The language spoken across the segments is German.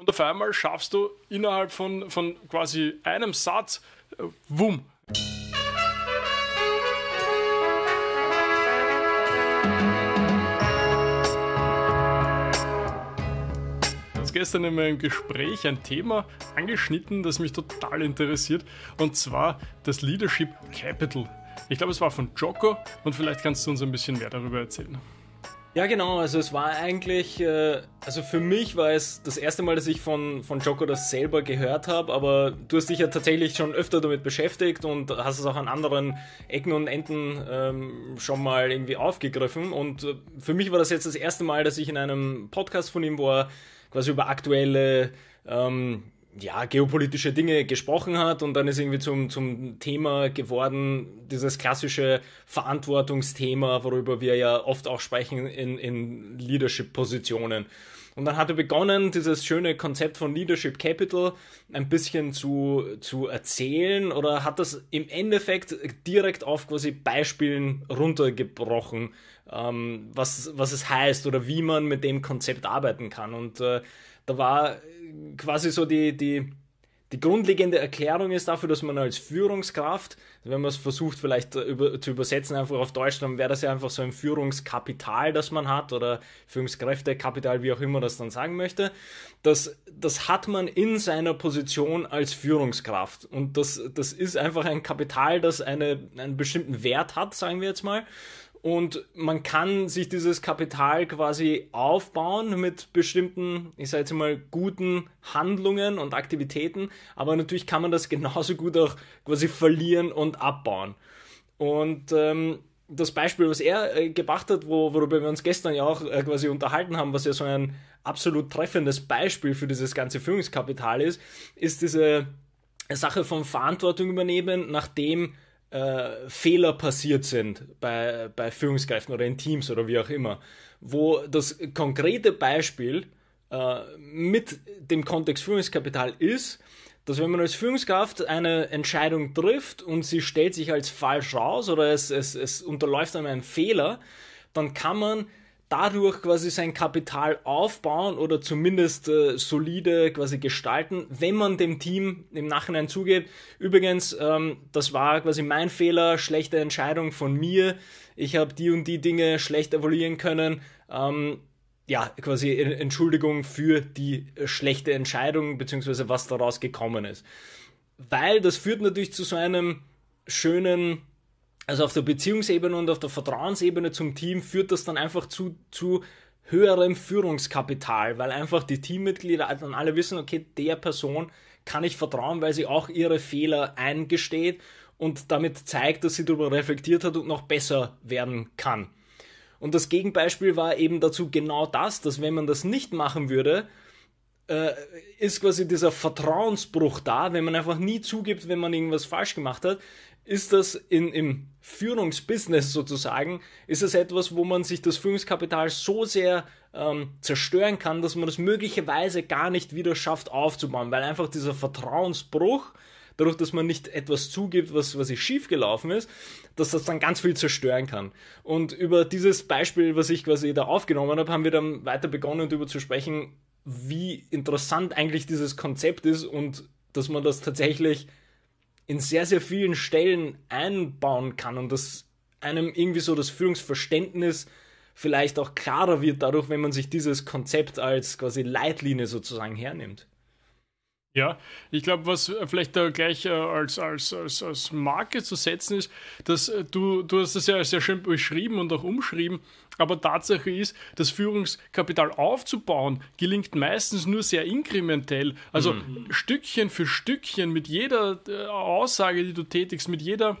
und auf einmal schaffst du innerhalb von quasi einem Satz, wumm. Gestern in meinem Gespräch ein Thema angeschnitten, das mich total interessiert, und zwar das Leadership Capital. Ich glaube, es war von Jocko, und vielleicht kannst du uns ein bisschen mehr darüber erzählen. Ja, genau, also es war eigentlich, also für mich war es das erste Mal, dass ich von Jocko das selber gehört habe, aber du hast dich ja tatsächlich schon öfter damit beschäftigt und hast es auch an anderen Ecken und Enden schon mal irgendwie aufgegriffen, und für mich war das jetzt das erste Mal, dass ich in einem Podcast von ihm war, quasi über aktuelle geopolitische Dinge gesprochen hat, und dann ist irgendwie zum Thema geworden, dieses klassische Verantwortungsthema, worüber wir ja oft auch sprechen in Leadership-Positionen. Und dann hat er begonnen, dieses schöne Konzept von Leadership Capital ein bisschen zu erzählen, oder hat das im Endeffekt direkt auf quasi Beispielen runtergebrochen, was es heißt oder wie man mit dem Konzept arbeiten kann. Und da war quasi so die grundlegende Erklärung ist dafür, dass man als Führungskraft, wenn man es versucht vielleicht zu übersetzen einfach auf Deutsch, dann wäre das ja einfach so ein Führungskapital, das man hat, oder Führungskräftekapital, wie auch immer das dann sagen möchte, das hat man in seiner Position als Führungskraft, und das ist einfach ein Kapital, das einen bestimmten Wert hat, sagen wir jetzt mal. Und man kann sich dieses Kapital quasi aufbauen mit bestimmten, ich sage jetzt mal, guten Handlungen und Aktivitäten, aber natürlich kann man das genauso gut auch quasi verlieren und abbauen. Und das Beispiel, was er gebracht hat, worüber wir uns gestern ja auch quasi unterhalten haben, was ja so ein absolut treffendes Beispiel für dieses ganze Führungskapital ist diese Sache von Verantwortung übernehmen, nachdem Fehler passiert sind bei Führungskräften oder in Teams oder wie auch immer, wo das konkrete Beispiel mit dem Kontext Führungskapital ist, dass wenn man als Führungskraft eine Entscheidung trifft und sie stellt sich als falsch raus oder es unterläuft einem einen Fehler, dann kann man dadurch quasi sein Kapital aufbauen oder zumindest solide quasi gestalten, wenn man dem Team im Nachhinein zugeht. Übrigens, das war quasi mein Fehler, schlechte Entscheidung von mir. Ich habe die und die Dinge schlecht evaluieren können. Quasi Entschuldigung für die schlechte Entscheidung beziehungsweise was daraus gekommen ist. Weil das führt natürlich zu so einem schönen, also auf der Beziehungsebene und auf der Vertrauensebene zum Team führt das dann einfach zu höherem Führungskapital, weil einfach die Teammitglieder dann alle wissen, okay, der Person kann ich vertrauen, weil sie auch ihre Fehler eingesteht und damit zeigt, dass sie darüber reflektiert hat und noch besser werden kann. Und das Gegenbeispiel war eben dazu genau das, dass wenn man das nicht machen würde, ist quasi dieser Vertrauensbruch da, wenn man einfach nie zugibt, wenn man irgendwas falsch gemacht hat, ist das im Führungsbusiness sozusagen, ist das etwas, wo man sich das Führungskapital so sehr zerstören kann, dass man das möglicherweise gar nicht wieder schafft aufzubauen, weil einfach dieser Vertrauensbruch, dadurch, dass man nicht etwas zugibt, was schiefgelaufen ist, dass das dann ganz viel zerstören kann. Und über dieses Beispiel, was ich quasi da aufgenommen habe, haben wir dann weiter begonnen, darüber zu sprechen, wie interessant eigentlich dieses Konzept ist und dass man das tatsächlich in sehr, sehr vielen Stellen einbauen kann und dass einem irgendwie so das Führungsverständnis vielleicht auch klarer wird dadurch, wenn man sich dieses Konzept als quasi Leitlinie sozusagen hernimmt. Ja, ich glaube, was vielleicht da gleich als Marke zu setzen ist, dass du hast das ja sehr schön beschrieben und auch umschrieben, aber Tatsache ist, das Führungskapital aufzubauen, gelingt meistens nur sehr inkrementell. Also Stückchen für Stückchen mit jeder Aussage, die du tätigst, mit jeder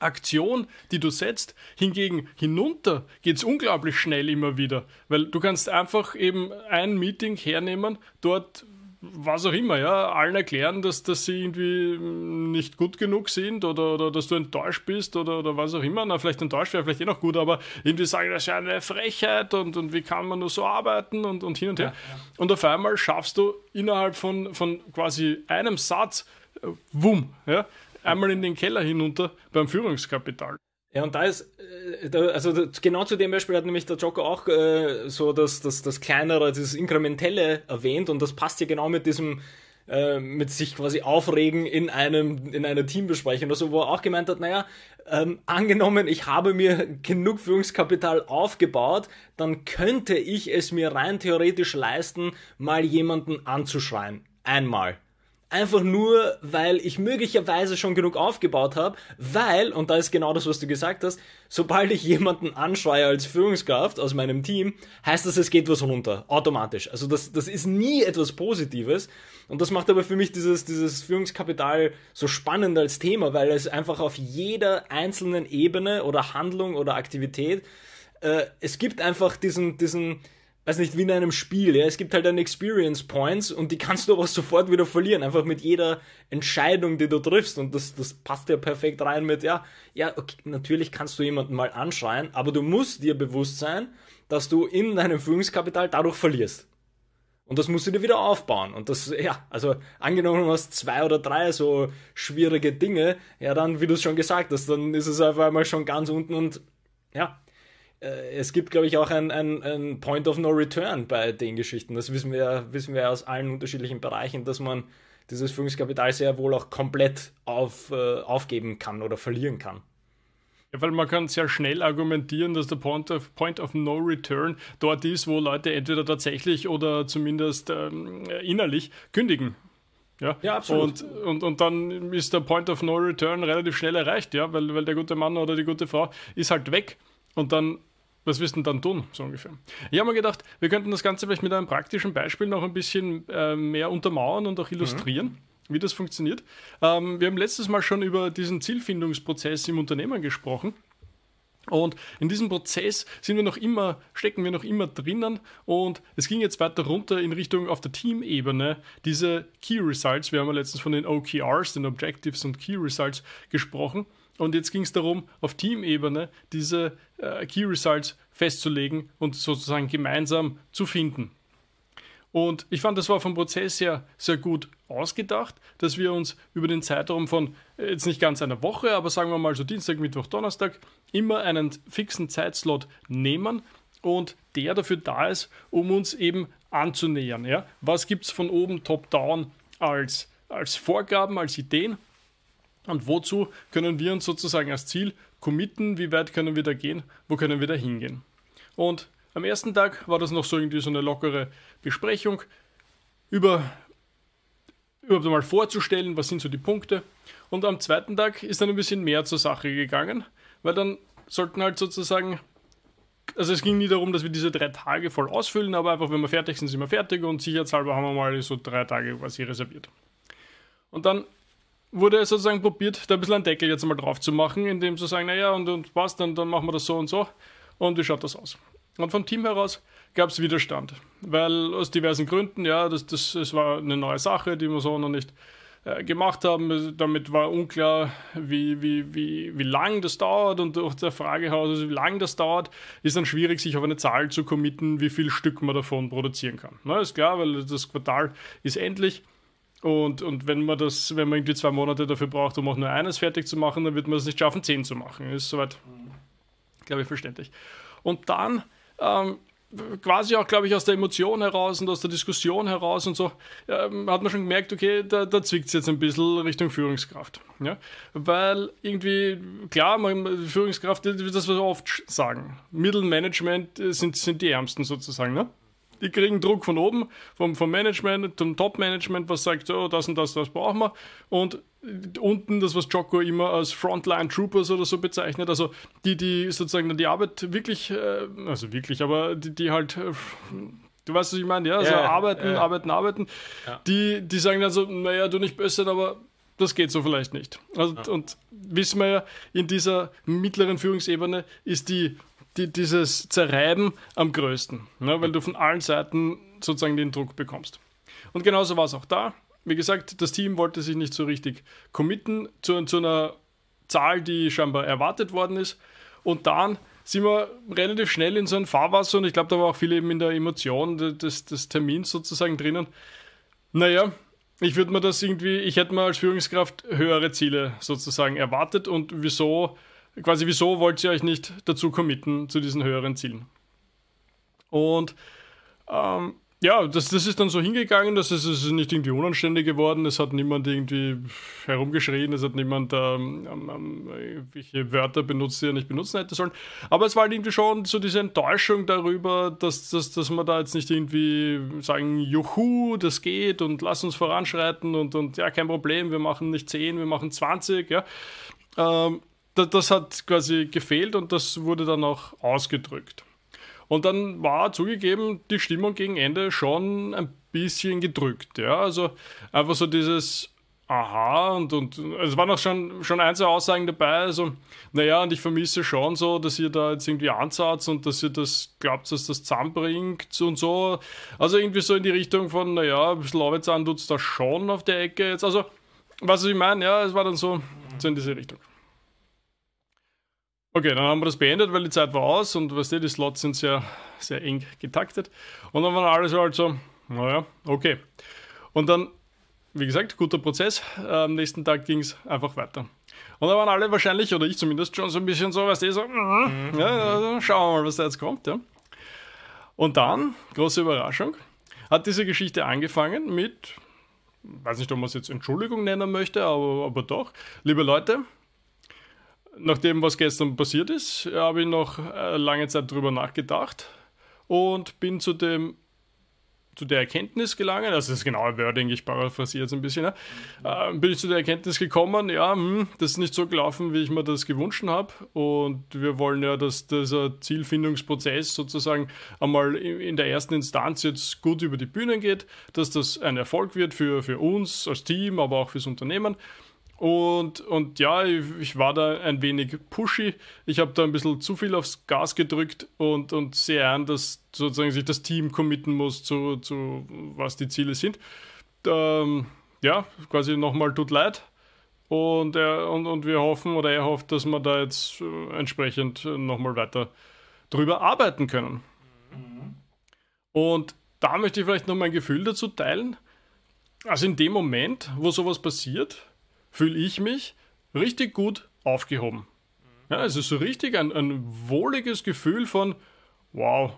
Aktion, die du setzt. Hingegen hinunter geht es unglaublich schnell immer wieder, weil du kannst einfach eben ein Meeting hernehmen, dort was auch immer, ja, allen erklären, dass sie irgendwie nicht gut genug sind oder dass du enttäuscht bist oder was auch immer. Na, vielleicht enttäuscht wäre vielleicht noch gut, aber irgendwie sagen, das ist ja eine Frechheit und wie kann man nur so arbeiten und hin und her. Ja. Und auf einmal schaffst du innerhalb von quasi einem Satz, wumm, ja, einmal in den Keller hinunter beim Führungskapital. Ja, und da ist, also genau zu dem Beispiel hat nämlich der Jocko auch so das Kleinere, dieses Inkrementelle erwähnt, und das passt ja genau mit diesem, mit sich quasi aufregen in einer Teambesprechung oder so, wo er auch gemeint hat, naja, angenommen, ich habe mir genug Führungskapital aufgebaut, dann könnte ich es mir rein theoretisch leisten, mal jemanden anzuschreien. Einmal. Einfach nur, weil ich möglicherweise schon genug aufgebaut habe, weil, und da ist genau das, was du gesagt hast, sobald ich jemanden anschreie als Führungskraft aus meinem Team, heißt das, es geht was runter, automatisch. Also das ist nie etwas Positives, und das macht aber für mich dieses Führungskapital so spannend als Thema, weil es einfach auf jeder einzelnen Ebene oder Handlung oder Aktivität, es gibt einfach diesen weiß nicht, wie in einem Spiel, ja, es gibt halt dann Experience Points, und die kannst du aber sofort wieder verlieren, einfach mit jeder Entscheidung, die du triffst, und das passt ja perfekt rein mit, ja, okay, natürlich kannst du jemanden mal anschreien, aber du musst dir bewusst sein, dass du in deinem Führungskapital dadurch verlierst. Und das musst du dir wieder aufbauen. Und das, ja, also angenommen, du hast 2 oder 3 so schwierige Dinge, ja, dann, wie du es schon gesagt hast, dann ist es auf einmal schon ganz unten, und ja, es gibt, glaube ich, auch ein Point of No Return bei den Geschichten. Das wissen wir aus allen unterschiedlichen Bereichen, dass man dieses Führungskapital sehr wohl auch komplett aufgeben kann oder verlieren kann. Ja, weil man kann sehr schnell argumentieren, dass der Point of No Return dort ist, wo Leute entweder tatsächlich oder zumindest innerlich kündigen. Ja, absolut. Und dann ist der Point of No Return relativ schnell erreicht, ja, weil der gute Mann oder die gute Frau ist halt weg. Und dann, was wirst du denn dann tun, so ungefähr? Ich habe mir gedacht, wir könnten das Ganze vielleicht mit einem praktischen Beispiel noch ein bisschen mehr untermauern und auch illustrieren, wie das funktioniert. Wir haben letztes Mal schon über diesen Zielfindungsprozess im Unternehmen gesprochen. Und in diesem Prozess stecken wir noch immer drinnen, und es ging jetzt weiter runter in Richtung auf der Teamebene diese Key Results. Wir haben ja letztens von den OKRs, den Objectives und Key Results, gesprochen. Und jetzt ging es darum, auf Teamebene diese Key Results festzulegen und sozusagen gemeinsam zu finden. Und ich fand, das war vom Prozess her sehr gut ausgedacht, dass wir uns über den Zeitraum von jetzt nicht ganz einer Woche, aber sagen wir mal so Dienstag, Mittwoch, Donnerstag, immer einen fixen Zeitslot nehmen und der dafür da ist, um uns eben anzunähern. Ja? Was gibt es von oben top-down als Vorgaben, als Ideen? Und wozu können wir uns sozusagen als Ziel committen? Wie weit können wir da gehen? Wo können wir da hingehen? Und am ersten Tag war das noch so irgendwie so eine lockere Besprechung, überhaupt mal vorzustellen, was sind so die Punkte. Und am zweiten Tag ist dann ein bisschen mehr zur Sache gegangen, weil dann sollten halt sozusagen, also es ging nie darum, dass wir diese 3 Tage voll ausfüllen, aber einfach, wenn wir fertig sind, sind wir fertig, und sicherheitshalber haben wir mal so 3 Tage quasi reserviert. Und dann wurde sozusagen probiert, da ein bisschen einen Deckel jetzt mal drauf zu machen, indem zu sagen, naja, und was, dann machen wir das so und so. Und wie schaut das aus? Und vom Team heraus gab es Widerstand, weil aus diversen Gründen, ja, das war eine neue Sache, die wir so noch nicht gemacht haben. Damit war unklar, wie lang das dauert, und auch der Fragehaus, also wie lang das dauert, ist dann schwierig, sich auf eine Zahl zu committen, wie viel Stück man davon produzieren kann. Na, ist klar, weil das Quartal ist endlich. Und wenn man irgendwie 2 Monate dafür braucht, um auch nur eines fertig zu machen, dann wird man es nicht schaffen, 10 zu machen. Ist soweit, glaube ich, verständlich. Und dann quasi auch, glaube ich, aus der Emotion heraus und aus der Diskussion heraus und so, hat man schon gemerkt, okay, da zwickt es jetzt ein bisschen Richtung Führungskraft. Ja? Weil irgendwie, klar, Führungskraft, das wir oft sagen, Mittelmanagement sind die Ärmsten sozusagen, ne? Die kriegen Druck von oben, vom Management, vom Top-Management, was sagt, oh, das und das, das brauchen wir. Und unten das, was Jocko immer als Frontline Troopers oder so bezeichnet, also die sozusagen die Arbeit wirklich, also wirklich, aber die halt, du weißt, was ich meine, ja, also yeah, arbeiten, ja. Die sagen dann so, naja, du nicht böse, aber das geht so vielleicht nicht. Also, ja. Und wissen wir ja, in dieser mittleren Führungsebene ist dieses Zerreiben am größten, ne, weil du von allen Seiten sozusagen den Druck bekommst. Und genauso war es auch da. Wie gesagt, das Team wollte sich nicht so richtig committen zu einer Zahl, die scheinbar erwartet worden ist. Und dann sind wir relativ schnell in so ein Fahrwasser, und ich glaube, da war auch viel eben in der Emotion des Termins sozusagen drinnen. Naja, ich hätte mir als Führungskraft höhere Ziele sozusagen erwartet, und wieso quasi, wieso wollt ihr euch nicht dazu committen zu diesen höheren Zielen? Und ja, das ist dann so hingegangen, dass es nicht irgendwie unanständig geworden, es hat niemand irgendwie herumgeschrien, es hat niemand irgendwelche Wörter benutzt, die er nicht benutzen hätte sollen. Aber es war halt irgendwie schon so diese Enttäuschung darüber, dass man da jetzt nicht irgendwie sagen, juhu, das geht und lass uns voranschreiten und ja, kein Problem, wir machen nicht 10, wir machen 20, ja. Das hat quasi gefehlt und das wurde dann auch ausgedrückt. Und dann war zugegeben die Stimmung gegen Ende schon ein bisschen gedrückt. Ja? Also einfach so dieses Aha und es waren auch schon ein, zwei Aussagen dabei. Also, naja, und ich vermisse schon so, dass ihr da jetzt irgendwie Ansatz und dass ihr das glaubt, dass das zusammenbringt und so. Also irgendwie so in die Richtung von, naja, ein bisschen Arbeit an tut's da schon auf der Ecke jetzt. Also, was ich meine, ja, es war dann so in diese Richtung. Okay, dann haben wir das beendet, weil die Zeit war aus und weißt du, die Slots sind sehr, sehr eng getaktet. Und dann waren alle so halt so, naja, okay. Und dann, wie gesagt, guter Prozess, am nächsten Tag ging es einfach weiter. Und dann waren alle wahrscheinlich, oder ich zumindest, schon so ein bisschen so, weißt du, so, ja, schauen wir mal, was da jetzt kommt. Ja. Und dann, große Überraschung, hat diese Geschichte angefangen mit, weiß nicht, ob man es jetzt Entschuldigung nennen möchte, aber doch, liebe Leute, nach dem, was gestern passiert ist, habe ich noch lange Zeit drüber nachgedacht und bin zu der Erkenntnis gelangen, also das genaue Wording, ich paraphrasiere jetzt ein bisschen, ja, bin ich zu der Erkenntnis gekommen, ja, das ist nicht so gelaufen, wie ich mir das gewünscht habe und wir wollen ja, dass dieser Zielfindungsprozess sozusagen einmal in der ersten Instanz jetzt gut über die Bühne geht, dass das ein Erfolg wird für uns als Team, aber auch fürs Unternehmen. Und ja, ich war da ein wenig pushy, ich habe da ein bisschen zu viel aufs Gas gedrückt und sehe ein, dass sozusagen sich das Team committen muss zu was die Ziele sind. Ja, quasi nochmal tut leid und wir hoffen oder er hofft, dass wir da jetzt entsprechend nochmal weiter drüber arbeiten können. Und da möchte ich vielleicht noch mein Gefühl dazu teilen, also in dem Moment, wo sowas passiert, fühle ich mich richtig gut aufgehoben. Ja, es ist so richtig ein wohliges Gefühl von, wow,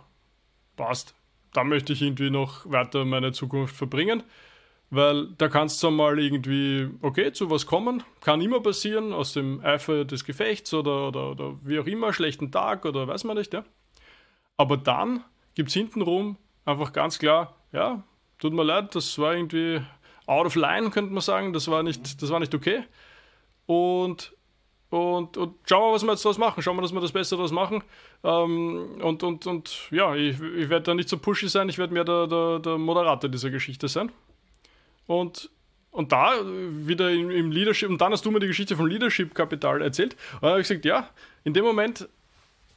passt, da möchte ich irgendwie noch weiter meine Zukunft verbringen, weil da kannst du mal irgendwie, okay, zu was kommen, kann immer passieren, aus dem Eifer des Gefechts oder wie auch immer, schlechten Tag oder weiß man nicht, ja. Aber dann gibt es hintenrum einfach ganz klar, ja, tut mir leid, das war irgendwie out of line, könnte man sagen, das war nicht okay. Und schauen wir, was wir jetzt daraus machen. Schauen wir, dass wir das Beste daraus machen. Und ja, ich werde da nicht so pushy sein, ich werde mehr der Moderator dieser Geschichte sein. Und da wieder im Leadership, und dann hast du mir die Geschichte vom Leadership Capital erzählt. Und dann habe ich gesagt, ja, in dem Moment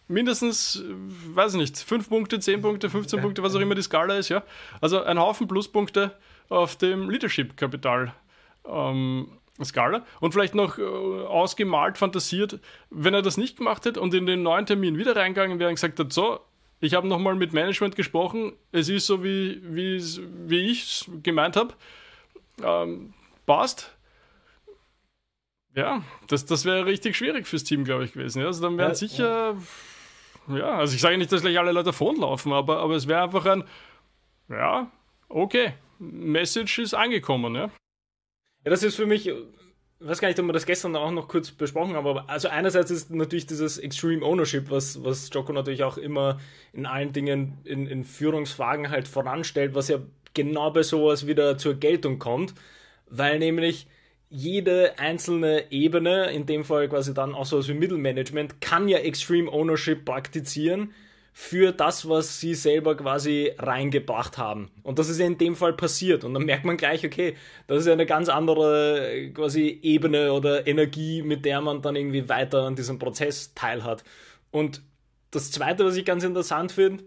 mindestens, weiß ich nicht, 5 Punkte, 10 Punkte, 15 Punkte, was auch immer die Skala ist, ja. Also ein Haufen Pluspunkte auf dem Leadership-Kapital-Skala und vielleicht noch ausgemalt, fantasiert, wenn er das nicht gemacht hätte und in den neuen Termin wieder reingegangen wäre und gesagt hat, so, ich habe nochmal mit Management gesprochen, es ist so, wie ich es gemeint habe, passt. Ja, das wäre richtig schwierig fürs Team, glaube ich, gewesen. Ja? Also dann wären sicher, ja, also ich sage nicht, dass gleich alle Leute davonlaufen, aber es wäre einfach ein, ja, okay, Message ist angekommen, ja? Ja, das ist für mich, ich weiß gar nicht, ob wir das gestern auch noch kurz besprochen haben, aber also einerseits ist natürlich dieses Extreme Ownership, was Jocko natürlich auch immer in allen Dingen in Führungsfragen halt voranstellt, was ja genau bei sowas wieder zur Geltung kommt, weil nämlich jede einzelne Ebene, in dem Fall quasi dann auch sowas wie Mittelmanagement, kann ja Extreme Ownership praktizieren, für das, was sie selber quasi reingebracht haben. Und das ist ja in dem Fall passiert. Und dann merkt man gleich, okay, das ist ja eine ganz andere quasi Ebene oder Energie, mit der man dann irgendwie weiter an diesem Prozess teilhat. Und das Zweite, was ich ganz interessant finde,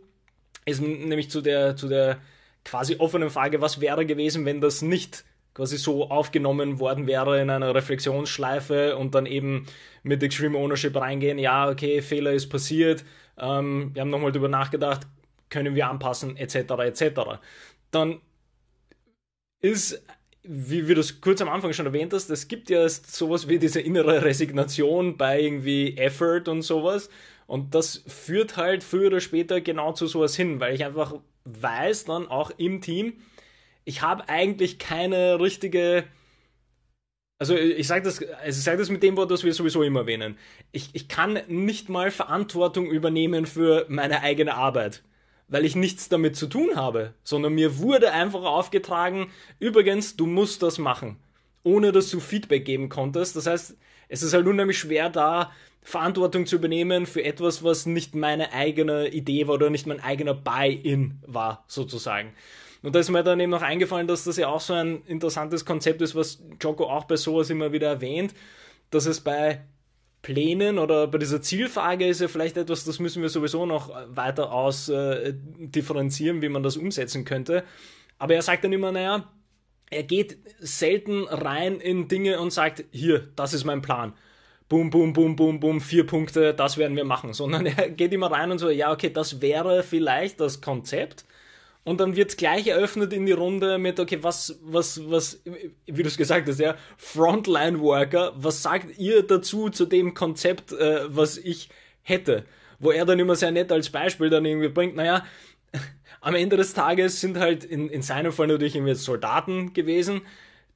ist nämlich zu der quasi offenen Frage, was wäre gewesen, wenn das nicht quasi so aufgenommen worden wäre in einer Reflexionsschleife und dann eben mit Extreme Ownership reingehen, ja, okay, Fehler ist passiert, wir haben nochmal drüber nachgedacht, können wir anpassen, etc., etc. Dann ist wie du es kurz am Anfang schon erwähnt hast, es gibt ja sowas wie diese innere Resignation bei irgendwie Effort und sowas. Und das führt halt früher oder später genau zu sowas hin, weil ich einfach weiß dann auch im Team, ich habe eigentlich keine richtige, also ich sage das mit dem Wort, das wir sowieso immer erwähnen, ich kann nicht mal Verantwortung übernehmen für meine eigene Arbeit, weil ich nichts damit zu tun habe, sondern mir wurde einfach aufgetragen, übrigens, du musst das machen, ohne dass du Feedback geben konntest. Das heißt, es ist halt unheimlich schwer, da Verantwortung zu übernehmen für etwas, was nicht meine eigene Idee war oder nicht mein eigener Buy-in war, sozusagen. Und da ist mir dann eben noch eingefallen, dass das ja auch so ein interessantes Konzept ist, was Jocko auch bei sowas immer wieder erwähnt, dass es bei Plänen oder bei dieser Zielfrage ist ja vielleicht etwas, das müssen wir sowieso noch weiter ausdifferenzieren, wie man das umsetzen könnte. Aber er sagt dann immer, naja, er geht selten rein in Dinge und sagt, hier, das ist mein Plan. Boom, boom, boom, boom, boom, 4 Punkte, das werden wir machen. Sondern er geht immer rein und so, ja, okay, das wäre vielleicht das Konzept. Und dann wird es gleich eröffnet in die Runde mit, okay, was, wie du es gesagt hast, ja, Frontline-Worker, was sagt ihr dazu zu dem Konzept, was ich hätte? Wo er dann immer sehr nett als Beispiel dann irgendwie bringt, naja, am Ende des Tages sind halt in seinem Fall natürlich irgendwie Soldaten gewesen.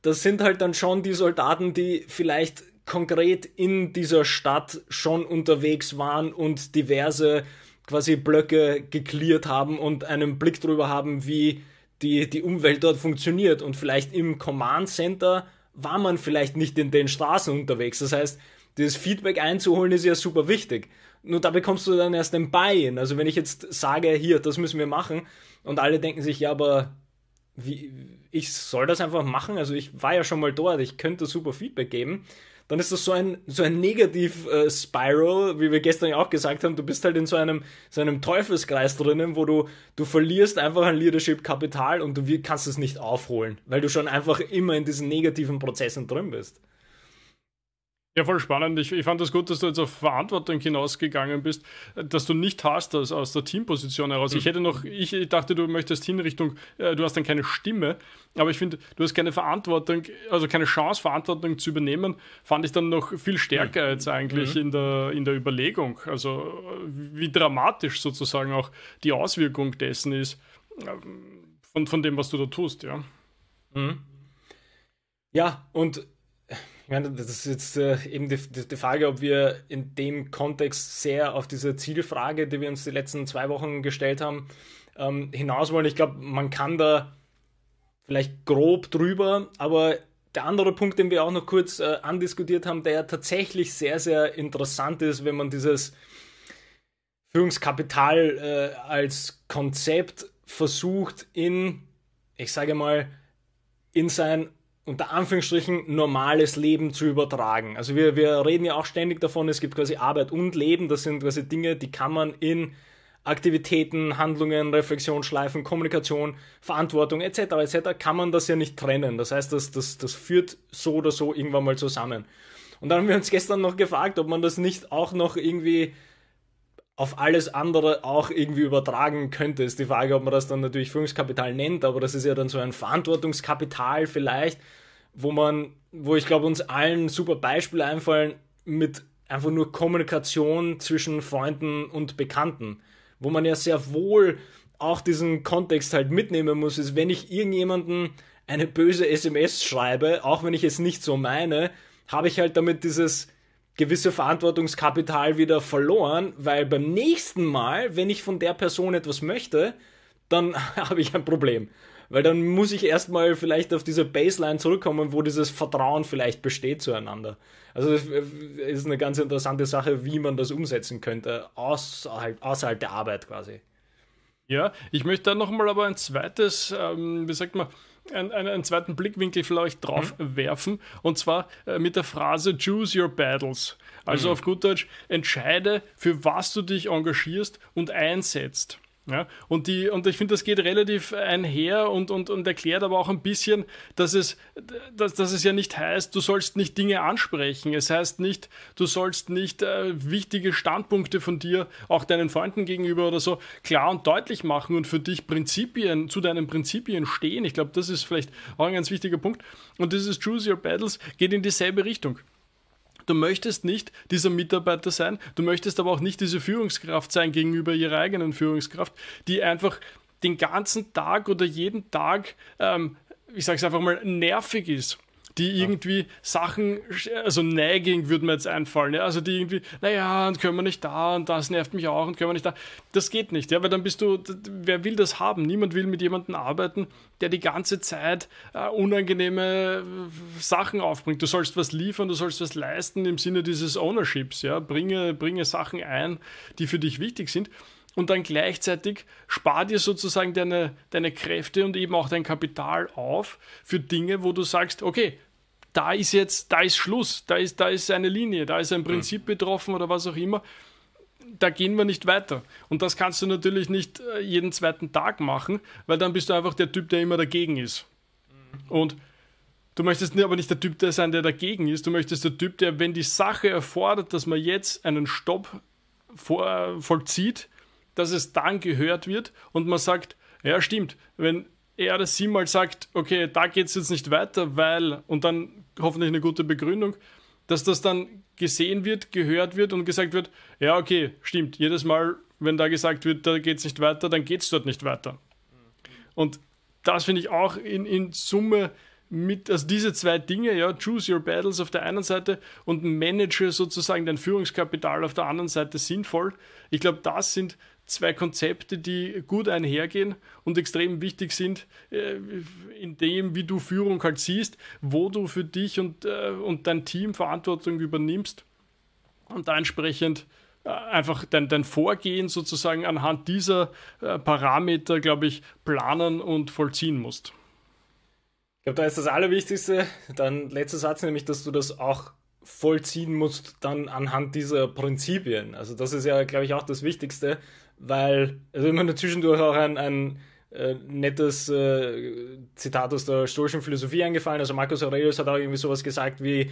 Das sind halt dann schon die Soldaten, die vielleicht konkret in dieser Stadt schon unterwegs waren und diverse quasi Blöcke gecleart haben und einen Blick drüber haben, wie die Umwelt dort funktioniert. Und vielleicht im Command Center war man vielleicht nicht in den Straßen unterwegs. Das heißt, dieses Feedback einzuholen ist ja super wichtig. Nur da bekommst du dann erst den Buy-in. Also wenn ich jetzt sage, hier, das müssen wir machen, und alle denken sich, ja, aber wie, ich soll das einfach machen? Also ich war ja schon mal dort, ich könnte super Feedback geben. Dann ist das so ein Negativ-Spiral, wie wir gestern ja auch gesagt haben, du bist halt in so einem Teufelskreis drinnen, wo du verlierst einfach an Leadership-Kapital und du kannst es nicht aufholen, weil du schon einfach immer in diesen negativen Prozessen drin bist. Ja, voll spannend. Ich fand das gut, dass du jetzt auf Verantwortung hinausgegangen bist, dass du nicht hast das aus der Teamposition heraus. Mhm. Ich dachte, du möchtest hin Richtung, du hast dann keine Stimme, aber ich finde, du hast keine Verantwortung, also keine Chance, Verantwortung zu übernehmen, fand ich dann noch viel stärker jetzt eigentlich in der Überlegung. Also wie dramatisch sozusagen auch die Auswirkung dessen ist, von dem, was du da tust, ja. Mhm. Ja, und ich meine, das ist jetzt eben die Frage, ob wir in dem Kontext sehr auf diese Zielfrage, die wir uns die letzten 2 Wochen gestellt haben, hinaus wollen. Ich glaube, man kann da vielleicht grob drüber, aber der andere Punkt, den wir auch noch kurz andiskutiert haben, der ja tatsächlich sehr, sehr interessant ist, wenn man dieses Führungskapital als Konzept versucht in sein unter Anführungsstrichen normales Leben zu übertragen. Also wir reden ja auch ständig davon, es gibt quasi Arbeit und Leben, das sind quasi Dinge, die kann man in Aktivitäten, Handlungen, Reflexionsschleifen, Kommunikation, Verantwortung etc. etc. kann man das ja nicht trennen. Das heißt, das führt so oder so irgendwann mal zusammen. Und dann haben wir uns gestern noch gefragt, ob man das nicht auch noch irgendwie auf alles andere auch irgendwie übertragen könnte. Ist die Frage, ob man das dann natürlich Führungskapital nennt, aber das ist ja dann so ein Verantwortungskapital vielleicht, wo ich glaube, uns allen super Beispiele einfallen mit einfach nur Kommunikation zwischen Freunden und Bekannten, wo man ja sehr wohl auch diesen Kontext halt mitnehmen muss, ist, wenn ich irgendjemanden eine böse SMS schreibe, auch wenn ich es nicht so meine, habe ich halt damit dieses gewisse Verantwortungskapital wieder verloren, weil beim nächsten Mal, wenn ich von der Person etwas möchte, dann habe ich ein Problem. Weil dann muss ich erstmal vielleicht auf diese Baseline zurückkommen, wo dieses Vertrauen vielleicht besteht zueinander. Also das ist eine ganz interessante Sache, wie man das umsetzen könnte, außerhalb der Arbeit quasi. Ja, ich möchte da nochmal aber ein zweites, einen zweiten Blickwinkel vielleicht drauf werfen, und zwar mit der Phrase Choose your battles. Also auf gut Deutsch, entscheide, für was du dich engagierst und einsetzt. Ja, und ich finde, das geht relativ einher und erklärt aber auch ein bisschen, dass es ja nicht heißt, du sollst nicht Dinge ansprechen. Es heißt nicht, du sollst nicht wichtige Standpunkte von dir, auch deinen Freunden gegenüber oder so, klar und deutlich machen und für dich Prinzipien, zu deinen Prinzipien stehen. Ich glaube, das ist vielleicht auch ein ganz wichtiger Punkt. Und dieses Choose Your Battles geht in dieselbe Richtung. Du möchtest nicht dieser Mitarbeiter sein, du möchtest aber auch nicht diese Führungskraft sein gegenüber ihrer eigenen Führungskraft, die einfach den ganzen Tag oder jeden Tag, ich sage es einfach mal, nervig ist. Die irgendwie Sachen, also nagging würde mir jetzt einfallen, ja? Also die irgendwie, naja, und können wir nicht da und das nervt mich auch und können wir nicht da. Das geht nicht, ja, weil dann bist du, wer will das haben? Niemand will mit jemandem arbeiten, der die ganze Zeit unangenehme Sachen aufbringt. Du sollst was liefern, du sollst was leisten im Sinne dieses Ownerships, ja, bringe Sachen ein, die für dich wichtig sind. Und dann gleichzeitig spar dir sozusagen deine Kräfte und eben auch dein Kapital auf für Dinge, wo du sagst, okay, da ist Schluss, da ist eine Linie, da ist ein Prinzip betroffen oder was auch immer, da gehen wir nicht weiter. Und das kannst du natürlich nicht jeden zweiten Tag machen, weil dann bist du einfach der Typ, der immer dagegen ist. Und du möchtest aber nicht der Typ sein, der dagegen ist, du möchtest der Typ, der, wenn die Sache erfordert, dass man jetzt einen Stopp vollzieht, dass es dann gehört wird und man sagt, ja stimmt, wenn er oder sie mal sagt, okay, da geht es jetzt nicht weiter, weil, und dann hoffentlich eine gute Begründung, dass das dann gesehen wird, gehört wird und gesagt wird, ja okay, stimmt, jedes Mal, wenn da gesagt wird, da geht es nicht weiter, dann geht es dort nicht weiter. Und das finde ich auch in Summe mit, also diese zwei Dinge, ja, choose your battles auf der einen Seite und manage sozusagen dein Führungskapital auf der anderen Seite sinnvoll. Ich glaube, das sind zwei Konzepte, die gut einhergehen und extrem wichtig sind in dem, wie du Führung halt siehst, wo du für dich und dein Team Verantwortung übernimmst und da entsprechend einfach dein Vorgehen sozusagen anhand dieser Parameter, glaube ich, planen und vollziehen musst. Ich glaube, da ist das Allerwichtigste, dein letzter Satz, nämlich, dass du das auch vollziehen musst dann anhand dieser Prinzipien. Also das ist ja, glaube ich, auch das Wichtigste, weil also immer zwischendurch auch ein nettes Zitat aus der stoischen Philosophie eingefallen. Also Marcus Aurelius hat auch irgendwie sowas gesagt wie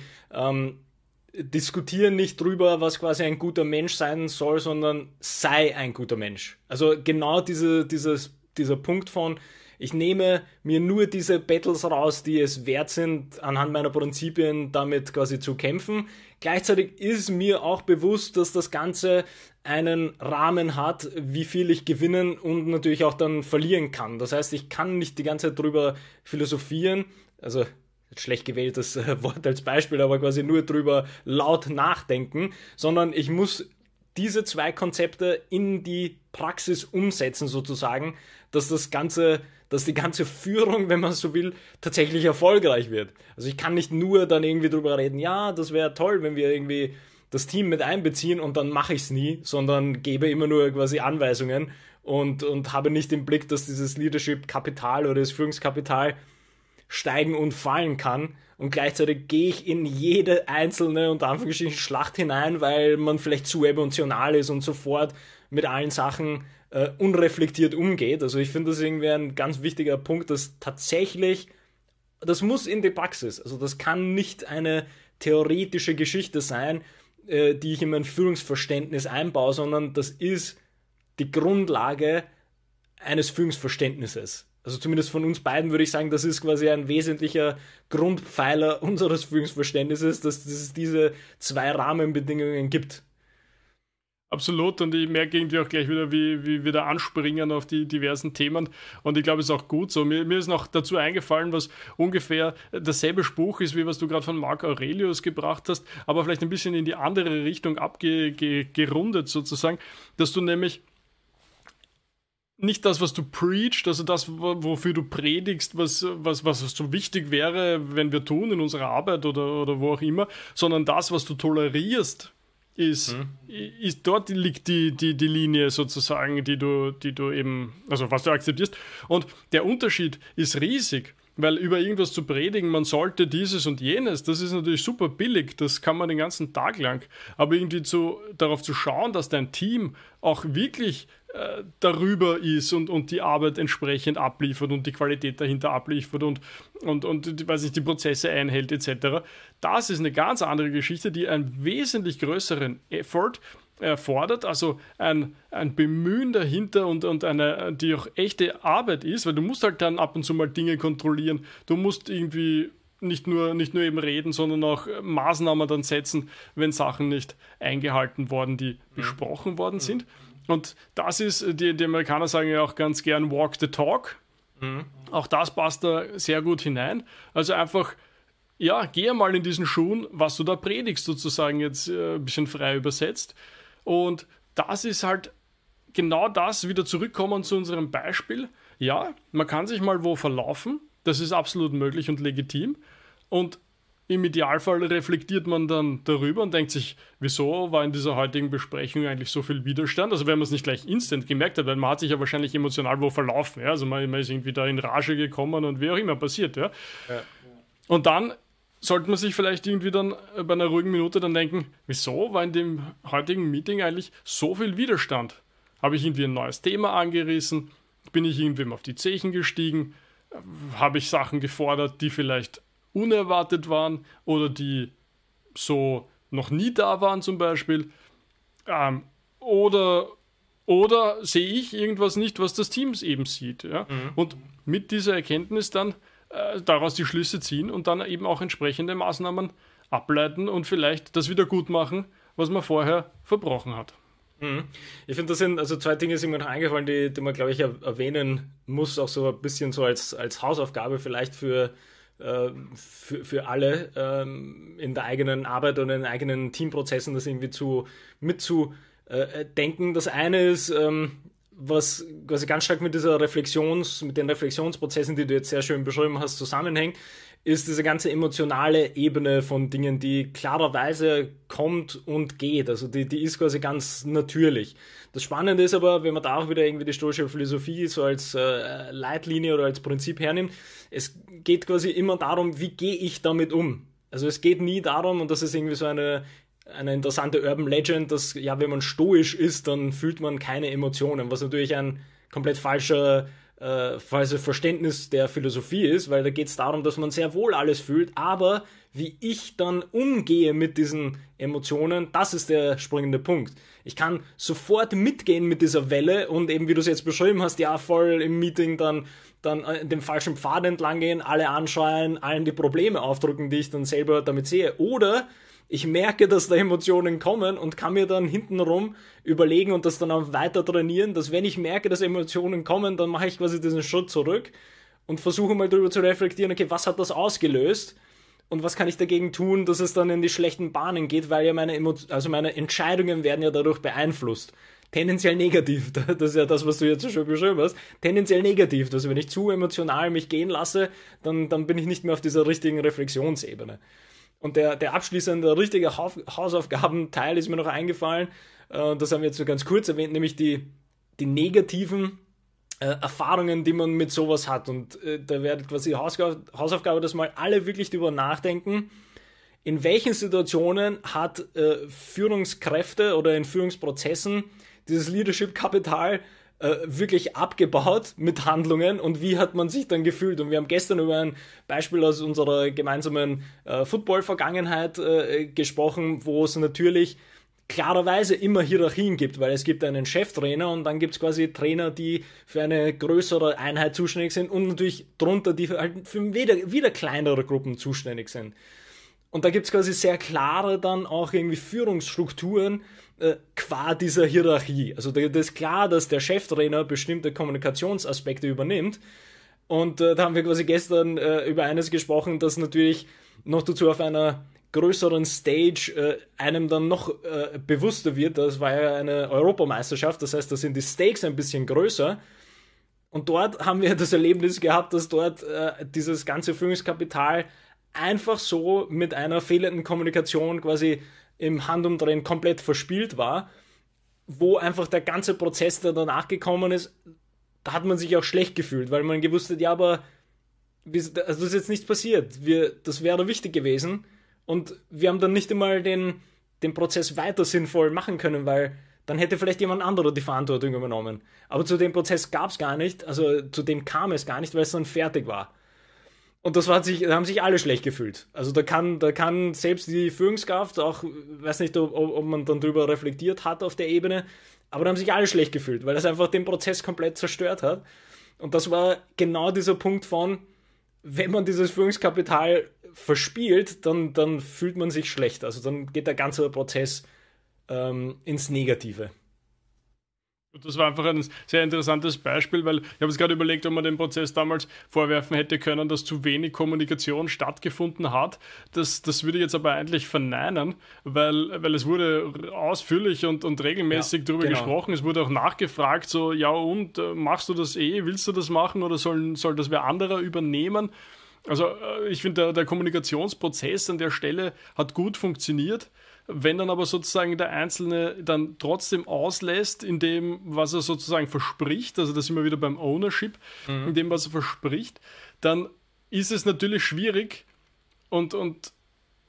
diskutieren nicht drüber, was quasi ein guter Mensch sein soll, sondern sei ein guter Mensch. Also genau dieser Punkt von ich nehme mir nur diese Battles raus, die es wert sind, anhand meiner Prinzipien damit quasi zu kämpfen. Gleichzeitig ist mir auch bewusst, dass das Ganze einen Rahmen hat, wie viel ich gewinnen und natürlich auch dann verlieren kann. Das heißt, ich kann nicht die ganze Zeit drüber philosophieren, also schlecht gewähltes Wort als Beispiel, aber quasi nur drüber laut nachdenken, sondern ich muss diese zwei Konzepte in die Praxis umsetzen sozusagen, dass die ganze Führung, wenn man so will, tatsächlich erfolgreich wird. Also ich kann nicht nur dann irgendwie drüber reden, ja, das wäre toll, wenn wir irgendwie das Team mit einbeziehen und dann mache ich es nie, sondern gebe immer nur quasi Anweisungen und habe nicht im Blick, dass dieses Leadership-Kapital oder das Führungskapital steigen und fallen kann. Und gleichzeitig gehe ich in jede einzelne, unter Anführungsstrichen, Schlacht hinein, weil man vielleicht zu emotional ist und sofort mit allen Sachen unreflektiert umgeht. Also ich finde das irgendwie ein ganz wichtiger Punkt, dass tatsächlich, das muss in die Praxis. Also das kann nicht eine theoretische Geschichte sein, die ich in mein Führungsverständnis einbaue, sondern das ist die Grundlage eines Führungsverständnisses. Also zumindest von uns beiden würde ich sagen, das ist quasi ein wesentlicher Grundpfeiler unseres Führungsverständnisses, dass es diese zwei Rahmenbedingungen gibt. Absolut, und ich merke irgendwie auch gleich wieder, wie wir da anspringen auf die diversen Themen, und ich glaube, es ist auch gut so. Mir ist noch dazu eingefallen, was ungefähr dasselbe Spruch ist, wie was du gerade von Marc Aurelius gebracht hast, aber vielleicht ein bisschen in die andere Richtung abgerundet sozusagen, dass du nämlich nicht das, was du preachst, also das, wofür du predigst, was so wichtig wäre, wenn wir tun in unserer Arbeit oder wo auch immer, sondern das, was du tolerierst, ist dort liegt die Linie sozusagen, die du eben, also was du akzeptierst. Und der Unterschied ist riesig. Weil über irgendwas zu predigen, man sollte dieses und jenes, das ist natürlich super billig, das kann man den ganzen Tag lang. Aber irgendwie darauf zu schauen, dass dein Team auch wirklich darüber ist und die Arbeit entsprechend abliefert und die Qualität dahinter abliefert und weiß nicht, die Prozesse einhält etc. Das ist eine ganz andere Geschichte, die einen wesentlich größeren Effort erfordert, also ein Bemühen dahinter und eine, die auch echte Arbeit ist, weil du musst halt dann ab und zu mal Dinge kontrollieren, du musst irgendwie nicht nur eben reden, sondern auch Maßnahmen dann setzen, wenn Sachen nicht eingehalten worden, die besprochen worden sind. Und das ist, die Amerikaner sagen ja auch ganz gern walk the talk. Auch das passt da sehr gut hinein. Also einfach, ja, geh mal in diesen Schuhen, was du da predigst, sozusagen jetzt ein bisschen frei übersetzt. Und das ist halt genau das, wieder zurückkommen zu unserem Beispiel. Ja, man kann sich mal wo verlaufen, das ist absolut möglich und legitim. Und im Idealfall reflektiert man dann darüber und denkt sich, wieso war in dieser heutigen Besprechung eigentlich so viel Widerstand? Also wenn man es nicht gleich instant gemerkt hat, weil man hat sich ja wahrscheinlich emotional wo verlaufen. Ja? Also man ist irgendwie da in Rage gekommen und wie auch immer passiert. Ja? Ja. Und dann sollte man sich vielleicht irgendwie dann bei einer ruhigen Minute dann denken, wieso war in dem heutigen Meeting eigentlich so viel Widerstand? Habe ich irgendwie ein neues Thema angerissen? Bin ich irgendwem auf die Zehen gestiegen? Habe ich Sachen gefordert, die vielleicht unerwartet waren oder die so noch nie da waren zum Beispiel, oder sehe ich irgendwas nicht, was das Team eben sieht, ja? Und mit dieser Erkenntnis dann daraus die Schlüsse ziehen und dann eben auch entsprechende Maßnahmen ableiten und vielleicht das wieder gut machen, was man vorher verbrochen hat. Ich finde, das sind also zwei Dinge, die mir noch eingefallen, die man, glaube ich, erwähnen muss, auch so ein bisschen so als Hausaufgabe vielleicht für alle in der eigenen Arbeit und in eigenen Teamprozessen das irgendwie mitzudenken. Das eine ist, was quasi ganz stark mit den Reflexionsprozessen, die du jetzt sehr schön beschrieben hast, zusammenhängt, ist diese ganze emotionale Ebene von Dingen, die klarerweise kommt und geht. Also die ist quasi ganz natürlich. Das Spannende ist aber, wenn man da auch wieder irgendwie die stoische Philosophie so als Leitlinie oder als Prinzip hernimmt, es geht quasi immer darum, wie gehe ich damit um? Also es geht nie darum, und das ist irgendwie so eine interessante Urban Legend, dass ja, wenn man stoisch ist, dann fühlt man keine Emotionen, was natürlich ein komplett falsches Verständnis der Philosophie ist, weil da geht es darum, dass man sehr wohl alles fühlt, aber wie ich dann umgehe mit diesen Emotionen, das ist der springende Punkt. Ich kann sofort mitgehen mit dieser Welle und eben, wie du es jetzt beschrieben hast, ja, voll im Meeting dann den falschen Pfad entlang gehen, alle anschreien, allen die Probleme aufdrücken, die ich dann selber damit sehe, oder ich merke, dass da Emotionen kommen und kann mir dann hintenrum überlegen und das dann auch weiter trainieren, dass wenn ich merke, dass Emotionen kommen, dann mache ich quasi diesen Schritt zurück und versuche mal darüber zu reflektieren, okay, was hat das ausgelöst und was kann ich dagegen tun, dass es dann in die schlechten Bahnen geht, weil ja meine Entscheidungen werden ja dadurch beeinflusst. Tendenziell negativ, das ist ja das, was du jetzt so schön beschrieben hast, tendenziell negativ, also wenn ich zu emotional mich gehen lasse, dann bin ich nicht mehr auf dieser richtigen Reflexionsebene. Und der abschließende richtige Hausaufgabenteil ist mir noch eingefallen, das haben wir jetzt nur ganz kurz erwähnt, nämlich die negativen Erfahrungen, die man mit sowas hat. Und da wäre quasi die Hausaufgabe, dass mal alle wirklich darüber nachdenken, in welchen Situationen hat Führungskräfte oder in Führungsprozessen dieses Leadership-Kapital wirklich abgebaut mit Handlungen und wie hat man sich dann gefühlt? Und wir haben gestern über ein Beispiel aus unserer gemeinsamen Football-Vergangenheit gesprochen, wo es natürlich klarerweise immer Hierarchien gibt, weil es gibt einen Cheftrainer und dann gibt es quasi Trainer, die für eine größere Einheit zuständig sind und natürlich drunter, die halt für wieder kleinere Gruppen zuständig sind. Und da gibt es quasi sehr klare dann auch irgendwie Führungsstrukturen qua dieser Hierarchie. Also da ist klar, dass der Cheftrainer bestimmte Kommunikationsaspekte übernimmt. Und da haben wir quasi gestern über eines gesprochen, dass natürlich noch dazu auf einer größeren Stage einem dann noch bewusster wird. Das war ja eine Europameisterschaft, das heißt, da sind die Stakes ein bisschen größer. Und dort haben wir das Erlebnis gehabt, dass dort dieses ganze Führungskapital einfach so mit einer fehlenden Kommunikation quasi im Handumdrehen komplett verspielt war, wo einfach der ganze Prozess, der danach gekommen ist, da hat man sich auch schlecht gefühlt, weil man gewusst hat, ja, aber also das ist jetzt nichts passiert. Das wäre wichtig gewesen und wir haben dann nicht einmal den Prozess weiter sinnvoll machen können, weil dann hätte vielleicht jemand anderer die Verantwortung übernommen. Aber zu dem Prozess gab es gar nicht, also zu dem kam es gar nicht, weil es dann fertig war. Und da haben sich alle schlecht gefühlt. Also da kann selbst die Führungskraft, auch weiß nicht, ob man dann drüber reflektiert hat auf der Ebene, aber da haben sich alle schlecht gefühlt, weil das einfach den Prozess komplett zerstört hat. Und das war genau dieser Punkt von, wenn man dieses Führungskapital verspielt, dann fühlt man sich schlecht. Also dann geht der ganze Prozess ins Negative. Das war einfach ein sehr interessantes Beispiel, weil ich habe jetzt gerade überlegt, ob man dem Prozess damals vorwerfen hätte können, dass zu wenig Kommunikation stattgefunden hat. Das würde ich jetzt aber eigentlich verneinen, weil es wurde ausführlich und regelmäßig darüber gesprochen. Es wurde auch nachgefragt, so, ja und, machst du das willst du das machen oder soll das wer anderer übernehmen? Also ich finde, der Kommunikationsprozess an der Stelle hat gut funktioniert. Wenn dann aber sozusagen der Einzelne dann trotzdem auslässt in dem, was er sozusagen verspricht, also da sind wir wieder beim Ownership, in dem, was er verspricht, dann ist es natürlich schwierig und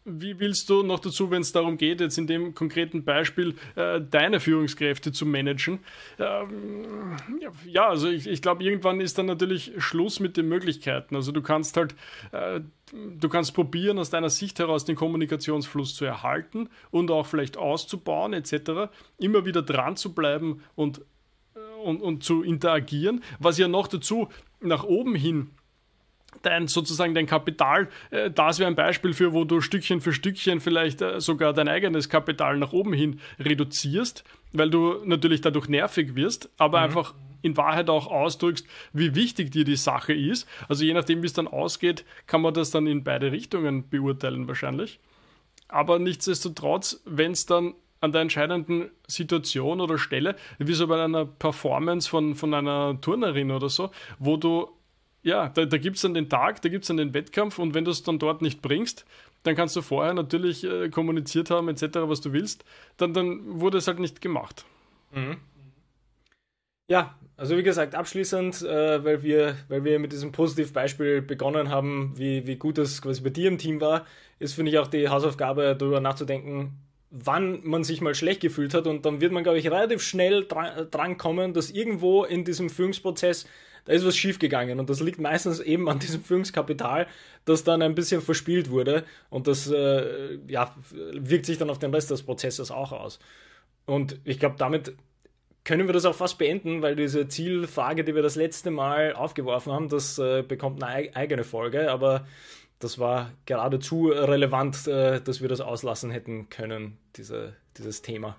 wie willst du noch dazu, wenn es darum geht, jetzt in dem konkreten Beispiel deine Führungskräfte zu managen? Ja, also ich glaube, irgendwann ist dann natürlich Schluss mit den Möglichkeiten. Also du kannst halt, du kannst probieren, aus deiner Sicht heraus den Kommunikationsfluss zu erhalten und auch vielleicht auszubauen etc., immer wieder dran zu bleiben und zu interagieren, was ja noch dazu nach oben hin sozusagen dein Kapital, das wäre ein Beispiel für, wo du Stückchen für Stückchen vielleicht sogar dein eigenes Kapital nach oben hin reduzierst, weil du natürlich dadurch nervig wirst, aber einfach in Wahrheit auch ausdrückst, wie wichtig dir die Sache ist. Also je nachdem, wie es dann ausgeht, kann man das dann in beide Richtungen beurteilen wahrscheinlich. Aber nichtsdestotrotz, wenn es dann an der entscheidenden Situation oder Stelle, wie so bei einer Performance von einer Turnerin oder so, wo du da gibt es dann den Tag, da gibt es dann den Wettkampf und wenn du es dann dort nicht bringst, dann kannst du vorher natürlich kommuniziert haben etc., was du willst, dann wurde es halt nicht gemacht. Mhm. Ja, also wie gesagt, abschließend, weil wir mit diesem Positivbeispiel begonnen haben, wie gut es quasi bei dir im Team war, ist, finde ich, auch die Hausaufgabe, darüber nachzudenken, wann man sich mal schlecht gefühlt hat und dann wird man, glaube ich, relativ schnell drankommen, dass irgendwo in diesem Führungsprozess da ist was schiefgegangen und das liegt meistens eben an diesem Führungskapital, das dann ein bisschen verspielt wurde und das wirkt sich dann auf den Rest des Prozesses auch aus. Und ich glaube, damit können wir das auch fast beenden, weil diese Zielfrage, die wir das letzte Mal aufgeworfen haben, das bekommt eine eigene Folge, aber das war geradezu relevant, dass wir das auslassen hätten können, dieses Thema.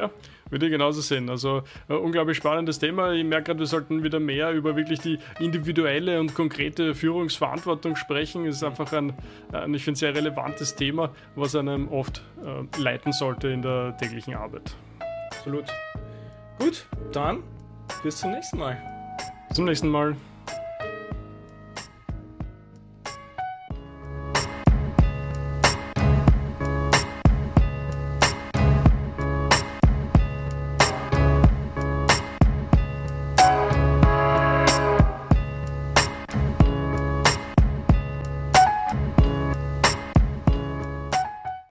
Ja. Würde ich genauso sehen. Also unglaublich spannendes Thema. Ich merke gerade, wir sollten wieder mehr über wirklich die individuelle und konkrete Führungsverantwortung sprechen. Es ist einfach ein ich finde, sehr relevantes Thema, was einem oft leiten sollte in der täglichen Arbeit. Absolut. Gut, dann bis zum nächsten Mal.